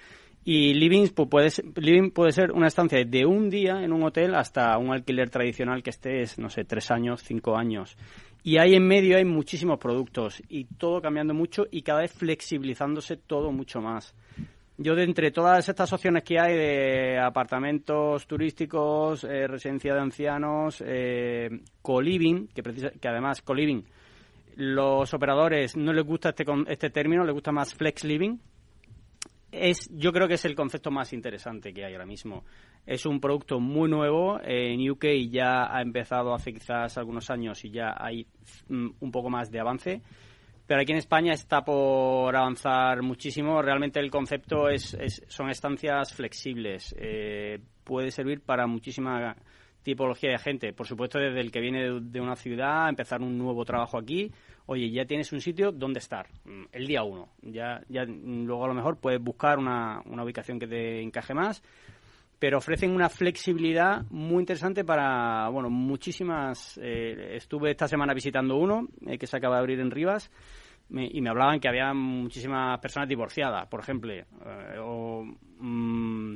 y living pues puede ser, living puede ser una estancia de un día en un hotel hasta un alquiler tradicional que estés, no sé, tres años, cinco años. Y ahí en medio hay muchísimos productos y todo cambiando mucho y cada vez flexibilizándose todo mucho más. Yo, de entre todas estas opciones que hay de apartamentos turísticos, eh, residencia de ancianos, eh, co-living, que, precisa, que además co-living, los operadores no les gusta este, este término, les gusta más flex living, es, yo creo que es el concepto más interesante que hay ahora mismo. Es un producto muy nuevo, eh, en U K ya ha empezado hace quizás algunos años y ya hay mm, un poco más de avance. Pero aquí en España está por avanzar muchísimo. Realmente el concepto es, es son estancias flexibles. Eh, puede servir para muchísima tipología de gente. Por supuesto, desde el que viene de, de una ciudad, empezar un nuevo trabajo aquí. Oye, ya tienes un sitio donde estar el día uno. Ya, ya luego a lo mejor puedes buscar una, una ubicación que te encaje más. Pero ofrecen una flexibilidad muy interesante para, bueno, muchísimas... Eh, estuve esta semana visitando uno eh, que se acaba de abrir en Rivas me, y me hablaban que había muchísimas personas divorciadas, por ejemplo. Eh, o, mm,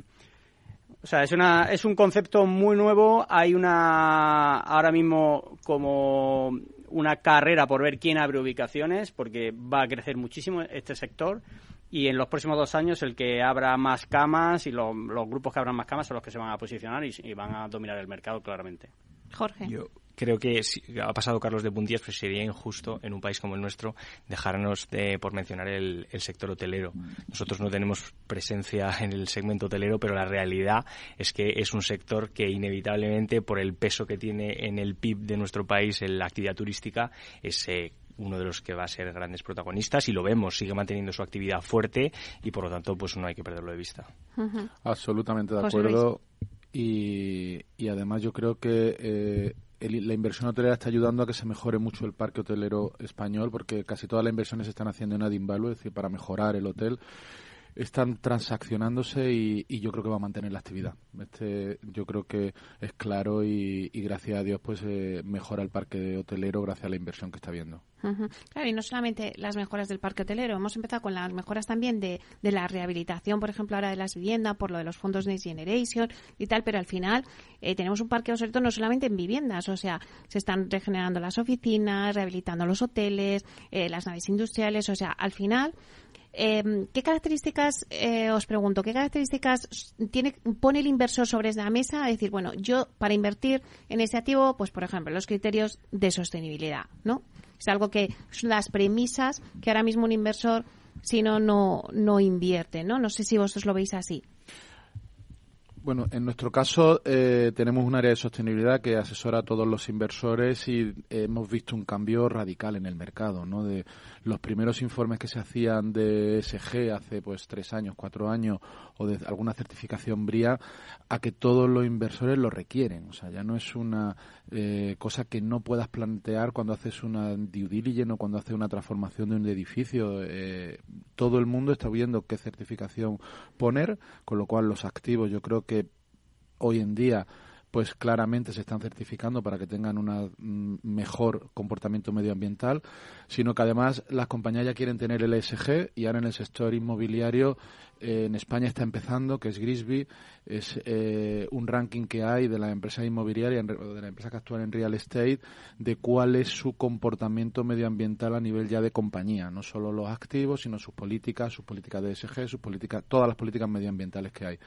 o sea, es una es un concepto muy nuevo. Hay una ahora mismo como una carrera por ver quién abre ubicaciones, porque va a crecer muchísimo este sector. y en los próximos dos años el que abra más camas y los, los grupos que abran más camas son los que se van a posicionar y, y van a dominar el mercado claramente. Jorge. Yo creo que si ha pasado Carlos de puntillas, pues sería injusto en un país como el nuestro dejarnos de, por mencionar el, el sector hotelero. Nosotros no tenemos presencia en el segmento hotelero, pero la realidad es que es un sector que inevitablemente, por el peso que tiene en el P I B de nuestro país, en la actividad turística, es eh, uno de los que va a ser grandes protagonistas, y lo vemos, sigue manteniendo su actividad fuerte y por lo tanto pues no hay que perderlo de vista. Uh-huh. Absolutamente de acuerdo, y, y además yo creo que eh, el, la inversión hotelera está ayudando a que se mejore mucho el parque hotelero español, porque casi todas las inversiones se están haciendo en adding value, es decir, para mejorar el hotel. Están transaccionándose y, y yo creo que va a mantener la actividad. Este, yo creo que es claro y, y gracias a Dios pues eh, mejora el parque hotelero gracias a la inversión que está habiendo. Uh-huh. Claro, y no solamente las mejoras del parque hotelero. Hemos empezado con las mejoras también de, de la rehabilitación, por ejemplo, ahora de las viviendas, por lo de los fondos Next Generation y tal, pero al final eh, tenemos un parque abierto no solamente en viviendas, o sea, se están regenerando las oficinas, rehabilitando los hoteles, eh, las naves industriales, o sea, al final... Eh, ¿Qué características, eh, os pregunto, qué características tiene, pone el inversor sobre la mesa? Es decir, bueno, yo para invertir en ese activo, pues por ejemplo, los criterios de sostenibilidad, ¿no? Es algo que son las premisas que ahora mismo un inversor, si no, no, no invierte, ¿no? No sé si vosotros lo veis así. Bueno, en nuestro caso eh, tenemos un área de sostenibilidad que asesora a todos los inversores y hemos visto un cambio radical en el mercado, ¿no? De los primeros informes que se hacían de E S G hace pues tres años, cuatro años o de alguna certificación BREEAM a que todos los inversores lo requieren. O sea, ya no es una eh, cosa que no puedas plantear cuando haces una due diligence o cuando haces una transformación de un edificio. Eh, todo el mundo está viendo qué certificación poner, con lo cual los activos yo creo que hoy en día, pues claramente se están certificando para que tengan un mejor comportamiento medioambiental, sino que además las compañías ya quieren tener el E S G y ahora en el sector inmobiliario eh, en España está empezando, que es Grisby, es eh, un ranking que hay de las empresas inmobiliarias, de las empresas que actúan en real estate, de cuál es su comportamiento medioambiental a nivel ya de compañía, no solo los activos, sino sus políticas, sus políticas de E S G, sus políticas, todas las políticas medioambientales que hay.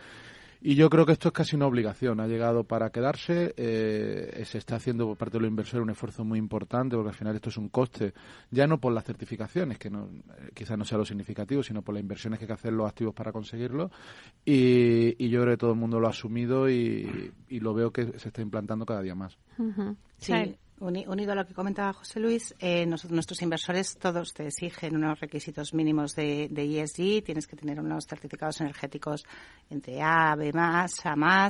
Y yo creo que esto es casi una obligación, ha llegado para quedarse, eh, se está haciendo por parte de los inversores un esfuerzo muy importante porque al final esto es un coste, ya no por las certificaciones, que no, eh, quizás no sea lo significativo, sino por las inversiones que hay que hacer los activos para conseguirlo, y, y yo creo que todo el mundo lo ha asumido y, y lo veo que se está implantando cada día más. Uh-huh. Sí. Unido a lo que comentaba José Luis, eh, nosotros, nuestros inversores todos te exigen unos requisitos mínimos de, de E S G, tienes que tener unos certificados energéticos entre A, B+, A+,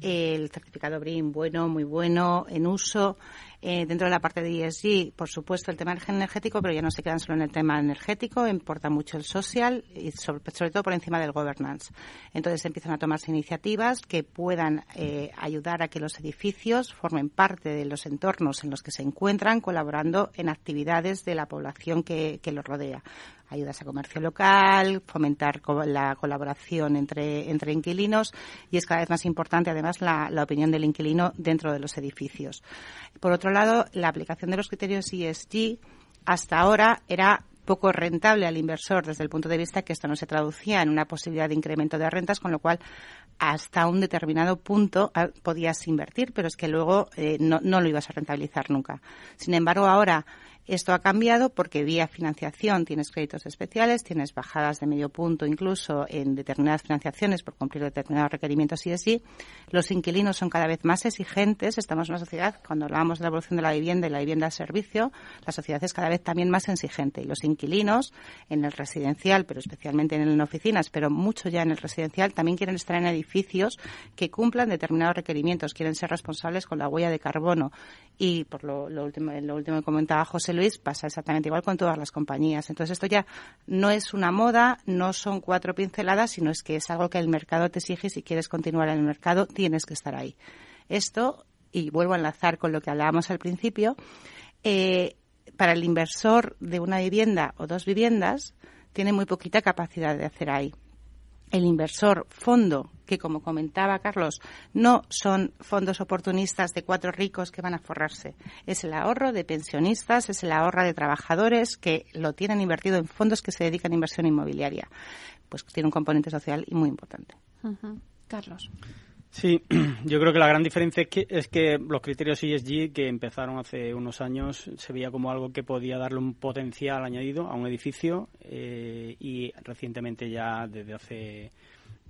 eh, el certificado BREEAM bueno, muy bueno, en uso. Eh, dentro de la parte de E S G, por supuesto, el tema energético, pero ya no se quedan solo en el tema energético, importa mucho el social y sobre, sobre todo por encima del governance. Entonces empiezan a tomarse iniciativas que puedan eh, ayudar a que los edificios formen parte de los entornos en los que se encuentran, colaborando en actividades de la población que, que los rodea. Ayudas a comercio local, fomentar la colaboración entre, entre inquilinos, y es cada vez más importante, además, la, la opinión del inquilino dentro de los edificios. Por otro lado, la aplicación de los criterios E S G hasta ahora era poco rentable al inversor desde el punto de vista que esto no se traducía en una posibilidad de incremento de rentas, con lo cual hasta un determinado punto podías invertir, pero es que luego eh, no, no lo ibas a rentabilizar nunca. Sin embargo, ahora esto ha cambiado porque vía financiación tienes créditos especiales, tienes bajadas de medio punto incluso en determinadas financiaciones por cumplir determinados requerimientos E S G. Los inquilinos son cada vez más exigentes. Estamos en una sociedad, cuando hablábamos de la evolución de la vivienda y la vivienda de servicio, la sociedad es cada vez también más exigente. Y los inquilinos en el residencial, pero especialmente en oficinas, pero mucho ya en el residencial, también quieren estar en edificios que cumplan determinados requerimientos. Quieren ser responsables con la huella de carbono. Y por lo, lo último, lo último que comentaba José Luis, pasa exactamente igual con todas las compañías. Entonces esto ya no es una moda, no son cuatro pinceladas, sino es que es algo que el mercado te exige. Si quieres continuar en el mercado, tienes que estar ahí. Esto, y vuelvo a enlazar con lo que hablábamos al principio, eh, para el inversor de una vivienda o dos viviendas tiene muy poquita capacidad de hacer ahí. el inversor fondo, que como comentaba Carlos, no son fondos oportunistas de cuatro ricos que van a forrarse. Es el ahorro de pensionistas, es el ahorro de trabajadores que lo tienen invertido en fondos que se dedican a inversión inmobiliaria. Pues tiene un componente social y muy importante. Uh-huh. Carlos. Sí, yo creo que la gran diferencia es que, es que los criterios E S G que empezaron hace unos años se veía como algo que podía darle un potencial añadido a un edificio eh, y recientemente ya desde hace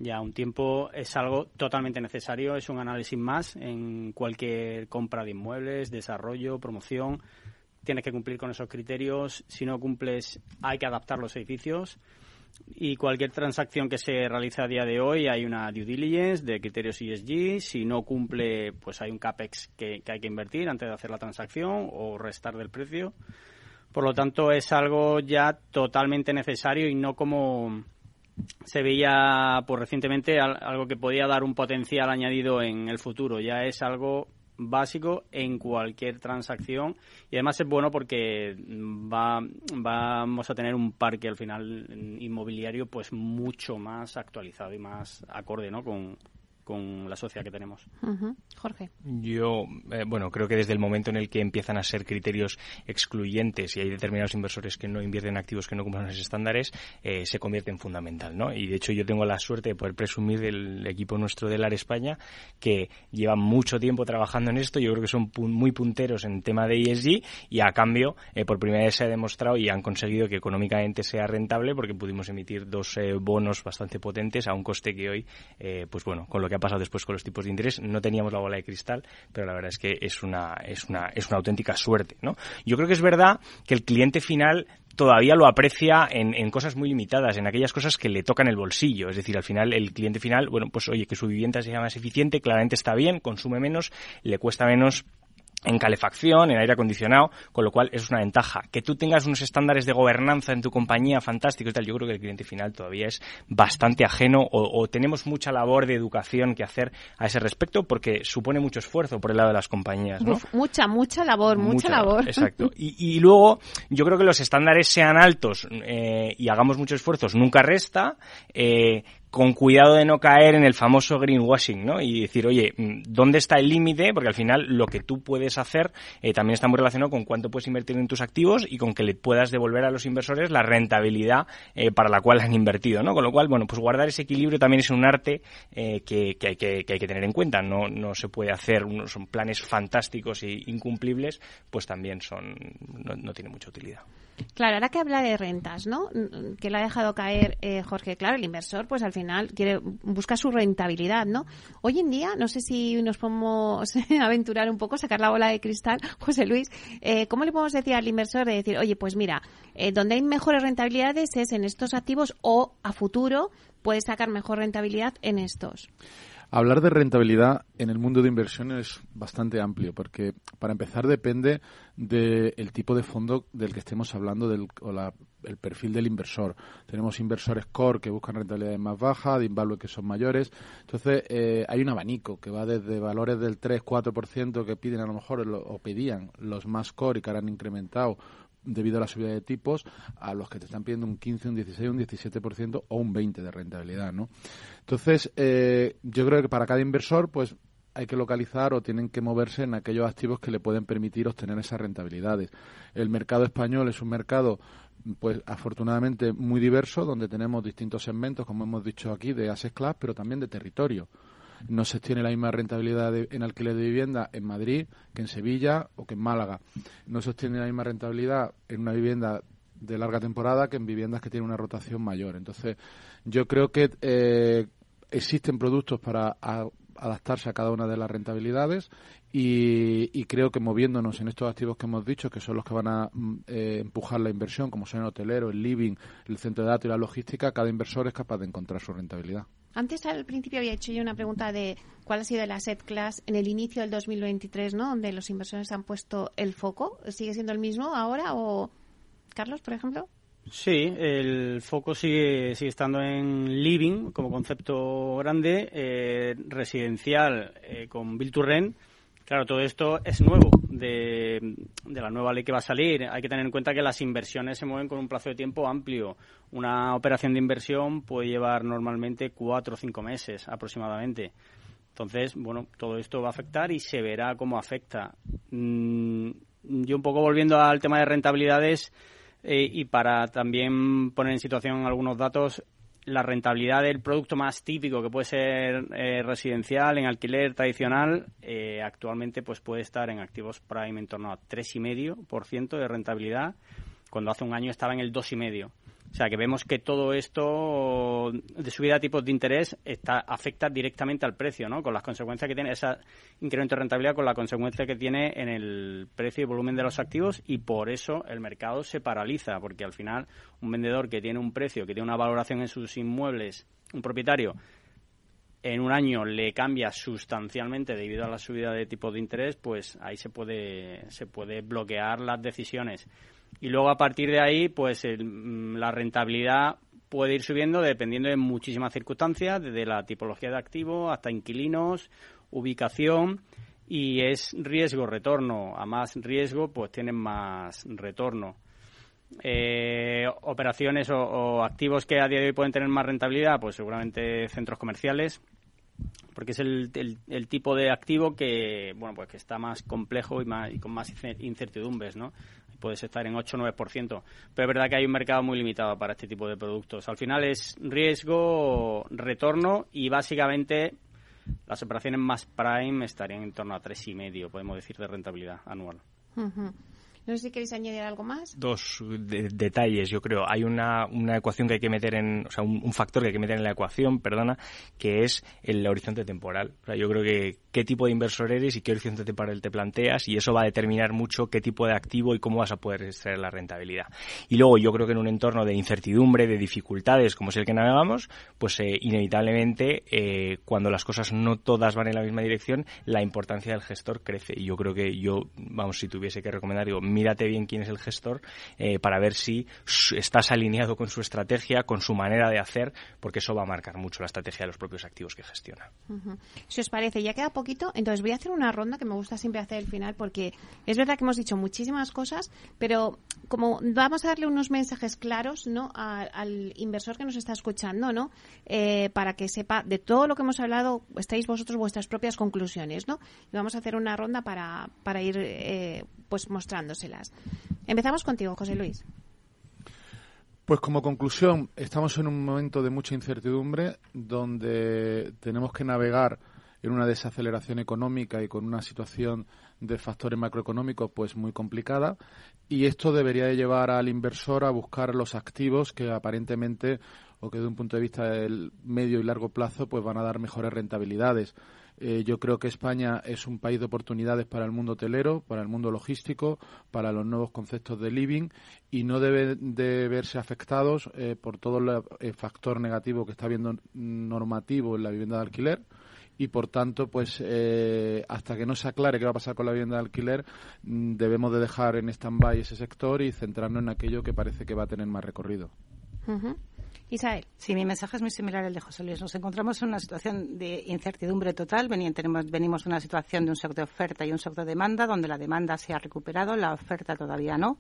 ya un tiempo es algo totalmente necesario, es un análisis más en cualquier compra de inmuebles, desarrollo, promoción. Tienes que cumplir con esos criterios, si no cumples hay que adaptar los edificios. Y cualquier transacción que se realiza a día de hoy hay una due diligence de criterios E S G. Si no cumple, pues hay un CAPEX que, que hay que invertir antes de hacer la transacción o restar del precio. Por lo tanto, es algo ya totalmente necesario y no como se veía pues recientemente algo que podía dar un potencial añadido en el futuro. Ya es algo básico en cualquier transacción y además es bueno porque va, vamos a tener un parque al final inmobiliario pues mucho más actualizado y más acorde, ¿no? con, con la sociedad que tenemos. Uh-huh. Jorge. Yo, eh, bueno, creo que desde el momento en el que empiezan a ser criterios excluyentes y hay determinados inversores que no invierten en activos que no cumplan los estándares, eh, se convierte en fundamental, ¿no? Y de hecho yo tengo la suerte de poder presumir del equipo nuestro de LAR España que lleva mucho tiempo trabajando en esto. Yo creo que son pun- muy punteros en tema de E S G y a cambio eh, por primera vez se ha demostrado y han conseguido que económicamente sea rentable porque pudimos emitir dos eh, bonos bastante potentes a un coste que hoy, eh, pues bueno, con lo que ha pasado después con los tipos de interés, no teníamos la bola de cristal, pero la verdad es que es una es una es una auténtica suerte, ¿no? Yo creo que es verdad que el cliente final todavía lo aprecia en, en cosas muy limitadas, en aquellas cosas que le tocan el bolsillo. Es decir, al final el cliente final, bueno, pues oye, que su vivienda sea más eficiente, claramente está bien, consume menos, le cuesta menos en calefacción, en aire acondicionado, con lo cual es una ventaja. Que tú tengas unos estándares de gobernanza en tu compañía fantásticos y tal, yo creo que el cliente final todavía es bastante ajeno o, o tenemos mucha labor de educación que hacer a ese respecto porque supone mucho esfuerzo por el lado de las compañías, ¿no? Uf, mucha, mucha labor, mucha, mucha labor. labor. Exacto. Y, y luego, yo creo que los estándares sean altos eh, y hagamos muchos esfuerzos, nunca resta, eh, con cuidado de no caer en el famoso greenwashing, ¿no? Y decir, oye, ¿dónde está el límite? Porque al final lo que tú puedes hacer eh, también está muy relacionado con cuánto puedes invertir en tus activos y con que le puedas devolver a los inversores la rentabilidad eh, para la cual han invertido, ¿no? Con lo cual, bueno, pues guardar ese equilibrio también es un arte eh, que, que, hay que, que hay que tener en cuenta. No, no se puede hacer unos planes fantásticos e incumplibles, pues también son no, no tiene mucha utilidad. Claro, ahora que habla de rentas, ¿no? Que la ha dejado caer eh, Jorge. Claro, el inversor, pues al final quiere buscar su rentabilidad, ¿no? Hoy en día, no sé si nos podemos aventurar un poco, sacar la bola de cristal, José Luis, eh, ¿cómo le podemos decir al inversor de decir, oye, pues mira, eh, donde hay mejores rentabilidades es en estos activos o a futuro puedes sacar mejor rentabilidad en estos? Hablar de rentabilidad en el mundo de inversión es bastante amplio porque, para empezar, depende del tipo de fondo del que estemos hablando del, o la, el perfil del inversor. Tenemos inversores core que buscan rentabilidades más bajas, de invalue que son mayores. Entonces, eh, hay un abanico que va desde valores del tres a cuatro por ciento que piden a lo mejor lo, o pedían los más core y que ahora han incrementado debido a la subida de tipos, a los que te están pidiendo un quince, un dieciséis, un diecisiete por ciento o un veinte por ciento de rentabilidad, ¿no? Entonces, eh, yo creo que para cada inversor, pues, hay que localizar o tienen que moverse en aquellos activos que le pueden permitir obtener esas rentabilidades. El mercado español es un mercado, pues, afortunadamente muy diverso, donde tenemos distintos segmentos, como hemos dicho aquí, de asset class, pero también de territorio. No se tiene la misma rentabilidad de, en alquiler de vivienda en Madrid que en Sevilla o que en Málaga. No se obtiene la misma rentabilidad en una vivienda de larga temporada que en viviendas que tienen una rotación mayor. Entonces, yo creo que eh, existen productos para a, adaptarse a cada una de las rentabilidades y, y creo que moviéndonos en estos activos que hemos dicho, que son los que van a eh, empujar la inversión, como son el hotelero, el living, el centro de datos y la logística, cada inversor es capaz de encontrar su rentabilidad. Antes, al principio, había hecho yo una pregunta de cuál ha sido el asset class en el inicio del dos mil veintitrés, ¿no? Donde los inversores han puesto el foco. ¿Sigue siendo el mismo ahora o, Carlos, por ejemplo? Sí, el foco sigue, sigue estando en living como concepto grande, eh, residencial eh, con Build to Rent Claro, todo esto es nuevo de, de la nueva ley que va a salir. Hay que tener en cuenta que las inversiones se mueven con un plazo de tiempo amplio. Una operación de inversión puede llevar normalmente cuatro o cinco meses aproximadamente. Entonces, bueno, todo esto va a afectar y se verá cómo afecta. Mm, yo un poco volviendo al tema de rentabilidades eh, y para también poner en situación algunos datos, la rentabilidad del producto más típico que puede ser eh, residencial, en alquiler tradicional, eh, actualmente pues puede estar en activos prime en torno a tres coma cinco por ciento de rentabilidad, cuando hace un año estaba en el dos coma cinco por ciento. O sea, que vemos que todo esto de subida de tipos de interés está, afecta directamente al precio, ¿no? Con las consecuencias que tiene ese incremento de rentabilidad, con la consecuencia que tiene en el precio y volumen de los activos, y por eso el mercado se paraliza, porque al final un vendedor que tiene un precio, que tiene una valoración en sus inmuebles, un propietario, en un año le cambia sustancialmente debido a la subida de tipos de interés, pues ahí se puede, se puede bloquear las decisiones. Y luego, a partir de ahí, pues el, la rentabilidad puede ir subiendo dependiendo de muchísimas circunstancias, desde la tipología de activo hasta inquilinos, ubicación, y es riesgo-retorno. A más riesgo, pues tienen más retorno. Eh, operaciones o, o activos que a día de hoy pueden tener más rentabilidad, pues seguramente centros comerciales, porque es el, el, el tipo de activo que, bueno, pues que está más complejo y, más, y con más incertidumbres, ¿no? Puedes estar en ocho o nueve por ciento, pero es verdad que hay un mercado muy limitado para este tipo de productos. Al final es riesgo, retorno, y básicamente las operaciones más prime estarían en torno a tres coma cinco por ciento, podemos decir, de rentabilidad anual. Uh-huh. No sé si queréis añadir algo más. Dos de, detalles, yo creo. Hay una, una ecuación que hay que meter en... O sea, un, un factor que hay que meter en la ecuación, perdona, que es el horizonte temporal. O sea, yo creo que qué tipo de inversor eres y qué horizonte temporal te planteas, y eso va a determinar mucho qué tipo de activo y cómo vas a poder extraer la rentabilidad. Y luego yo creo que en un entorno de incertidumbre, de dificultades, como es el que navegamos, pues eh, inevitablemente, eh, cuando las cosas no todas van en la misma dirección, la importancia del gestor crece. Y yo creo que yo, vamos, si tuviese que recomendar, digo, mírate bien quién es el gestor eh, para ver si estás alineado con su estrategia, con su manera de hacer, porque eso va a marcar mucho la estrategia de los propios activos que gestiona. Uh-huh. Si os parece, ya queda poquito, entonces voy a hacer una ronda que me gusta siempre hacer al final, porque es verdad que hemos dicho muchísimas cosas, pero como vamos a darle unos mensajes claros, ¿no?, a, al inversor que nos está escuchando, ¿no?, eh, para que sepa de todo lo que hemos hablado, estáis vosotros vuestras propias conclusiones, ¿no? Y vamos a hacer una ronda para, para ir eh, pues mostrándonos. Empezamos contigo, José Luis. Pues como conclusión, estamos en un momento de mucha incertidumbre donde tenemos que navegar en una desaceleración económica y con una situación de factores macroeconómicos pues muy complicada, y esto debería de llevar al inversor a buscar los activos que aparentemente, o que desde un punto de vista del medio y largo plazo, pues van a dar mejores rentabilidades. Eh, yo creo que España es un país de oportunidades para el mundo hotelero, para el mundo logístico, para los nuevos conceptos de living, y no deben de verse afectados eh, por todo el eh, factor negativo que está habiendo normativo en la vivienda de alquiler, y por tanto, pues eh, hasta que no se aclare qué va a pasar con la vivienda de alquiler, debemos de dejar en stand-by ese sector y centrarnos en aquello que parece que va a tener más recorrido. Uh-huh. Isabel. Sí, mi mensaje es muy similar al de José Luis. Nos encontramos en una situación de incertidumbre total. Venimos de una situación de un shock de oferta y un shock de demanda, donde la demanda se ha recuperado, la oferta todavía no.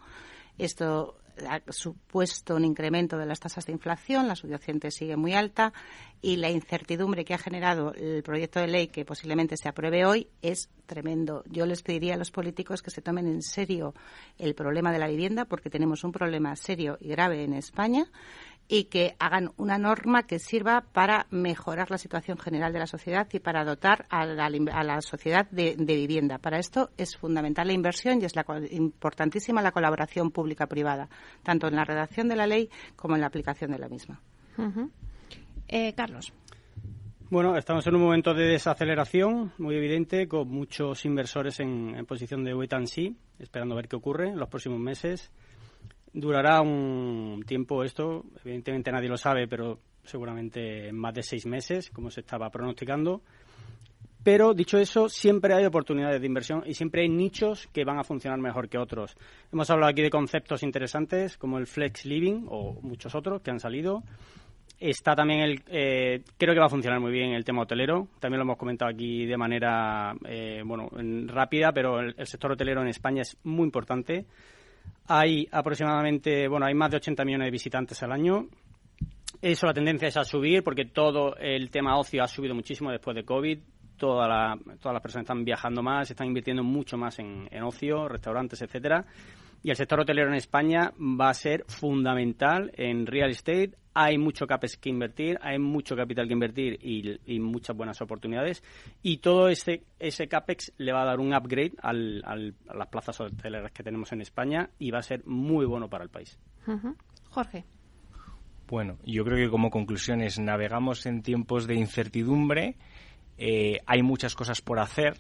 Esto ha supuesto un incremento de las tasas de inflación, la subyacente sigue muy alta, y la incertidumbre que ha generado el proyecto de ley que posiblemente se apruebe hoy es tremendo. Yo les pediría a los políticos que se tomen en serio el problema de la vivienda, porque tenemos un problema serio y grave en España, y que hagan una norma que sirva para mejorar la situación general de la sociedad y para dotar a la, a la sociedad de, de vivienda. Para esto es fundamental la inversión, y es la, importantísima la colaboración pública-privada, tanto en la redacción de la ley como en la aplicación de la misma. Uh-huh. eh, Carlos. Bueno, estamos en un momento de desaceleración muy evidente, con muchos inversores en, en posición de wait and see, esperando ver qué ocurre en los próximos meses. Durará un tiempo esto, evidentemente nadie lo sabe, pero seguramente más de seis meses, como se estaba pronosticando. Pero, dicho eso, siempre hay oportunidades de inversión y siempre hay nichos que van a funcionar mejor que otros. Hemos hablado aquí de conceptos interesantes como el flex living o muchos otros que han salido. Está también el, eh, creo que va a funcionar muy bien el tema hotelero. También lo hemos comentado aquí de manera, eh, bueno, rápida, pero el, el sector hotelero en España es muy importante. Hay aproximadamente, bueno, hay más de ochenta millones de visitantes al año. Eso, la tendencia es a subir porque todo el tema ocio ha subido muchísimo después de COVID. Toda la, todas las personas están viajando más, están invirtiendo mucho más en, en ocio, restaurantes, etcétera. Y el sector hotelero en España va a ser fundamental en real estate. Hay mucho CAPEX que invertir, hay mucho capital que invertir y, y muchas buenas oportunidades. Y todo ese, ese CAPEX le va a dar un upgrade al, al, a las plazas hoteleras que tenemos en España y va a ser muy bueno para el país. Uh-huh. Jorge. Bueno, yo creo que como conclusión es navegamos en tiempos de incertidumbre. Eh, hay muchas cosas por hacer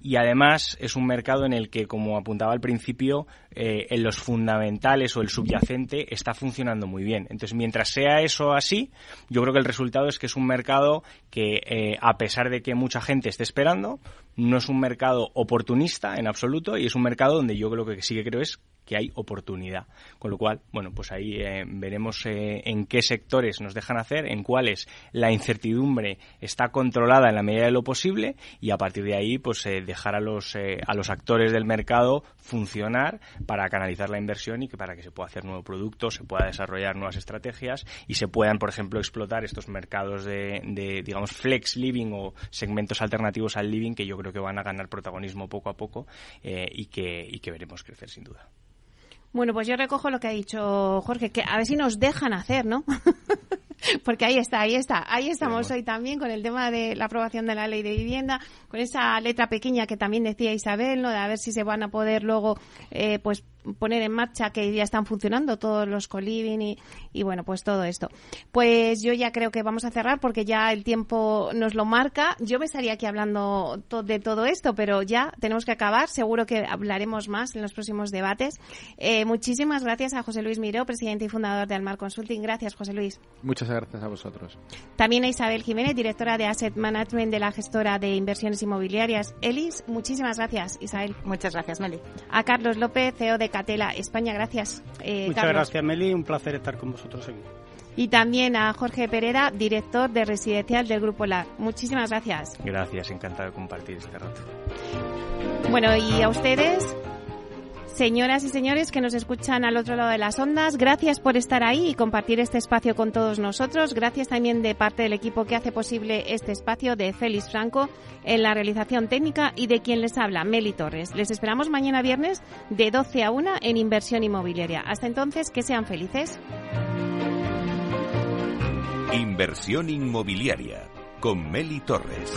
y además es un mercado en el que, como apuntaba al principio, eh, en los fundamentales o el subyacente está funcionando muy bien. Entonces, mientras sea eso así, yo creo que el resultado es que es un mercado que, eh, a pesar de que mucha gente esté esperando, no es un mercado oportunista en absoluto y es un mercado donde yo creo que sí que creo es que hay oportunidad. Con lo cual, bueno, pues ahí eh, veremos eh, en qué sectores nos dejan hacer, en cuáles la incertidumbre está controlada en la medida de lo posible y a partir de ahí, pues eh, dejar a los eh, a los actores del mercado funcionar para canalizar la inversión y que para que se pueda hacer nuevo producto, se pueda desarrollar nuevas estrategias y se puedan, por ejemplo, explotar estos mercados de, de digamos, flex living o segmentos alternativos al living que yo creo que van a ganar protagonismo poco a poco eh, y que y que veremos crecer sin duda. Bueno, pues yo recojo lo que ha dicho Jorge, que a ver si nos dejan hacer, ¿no? Porque ahí está, ahí está, ahí estamos hoy también con el tema de la aprobación de la Ley de Vivienda, con esa letra pequeña que también decía Isabel, ¿no? De a ver si se van a poder luego, eh, pues, poner en marcha que ya están funcionando todos los co-living y, y bueno, pues todo esto. Pues yo ya creo que vamos a cerrar porque ya el tiempo nos lo marca. Yo me estaría aquí hablando to- de todo esto, pero ya tenemos que acabar. Seguro que hablaremos más en los próximos debates. Eh, muchísimas gracias a José Luis Miró, presidente y fundador de Almar Consulting. Gracias, José Luis. Muchas gracias a vosotros. También a Isabel Jiménez, directora de Asset Management de la gestora de inversiones inmobiliarias ELIS. Muchísimas gracias, Isabel. Muchas gracias, Meli. A Carlos López, C E O de Catela España, gracias. Eh, Muchas Carlos. Gracias, Meli, un placer estar con vosotros aquí. Y también a Jorge Pereda, director de residencial del Grupo LAR. Muchísimas gracias. Gracias, encantado de compartir este rato. Bueno, y a ustedes, señoras y señores que nos escuchan al otro lado de las ondas, gracias por estar ahí y compartir este espacio con todos nosotros. Gracias también de parte del equipo que hace posible este espacio, de Félix Franco en la realización técnica y de quien les habla, Meli Torres. Les esperamos mañana viernes de doce a una en Inversión Inmobiliaria. Hasta entonces, que sean felices. Inversión Inmobiliaria con Meli Torres.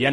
Ya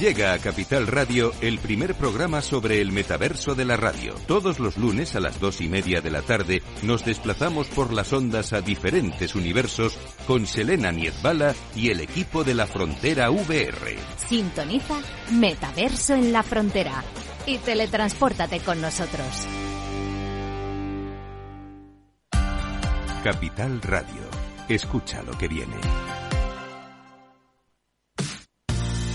Llega a Capital Radio el primer programa sobre el metaverso de la radio. Todos los lunes a las dos y media de la tarde nos desplazamos por las ondas a diferentes universos con Selena Niezbala y el equipo de la Frontera V R. Sintoniza Metaverso en la Frontera y teletranspórtate con nosotros. Capital Radio. Escucha lo que viene.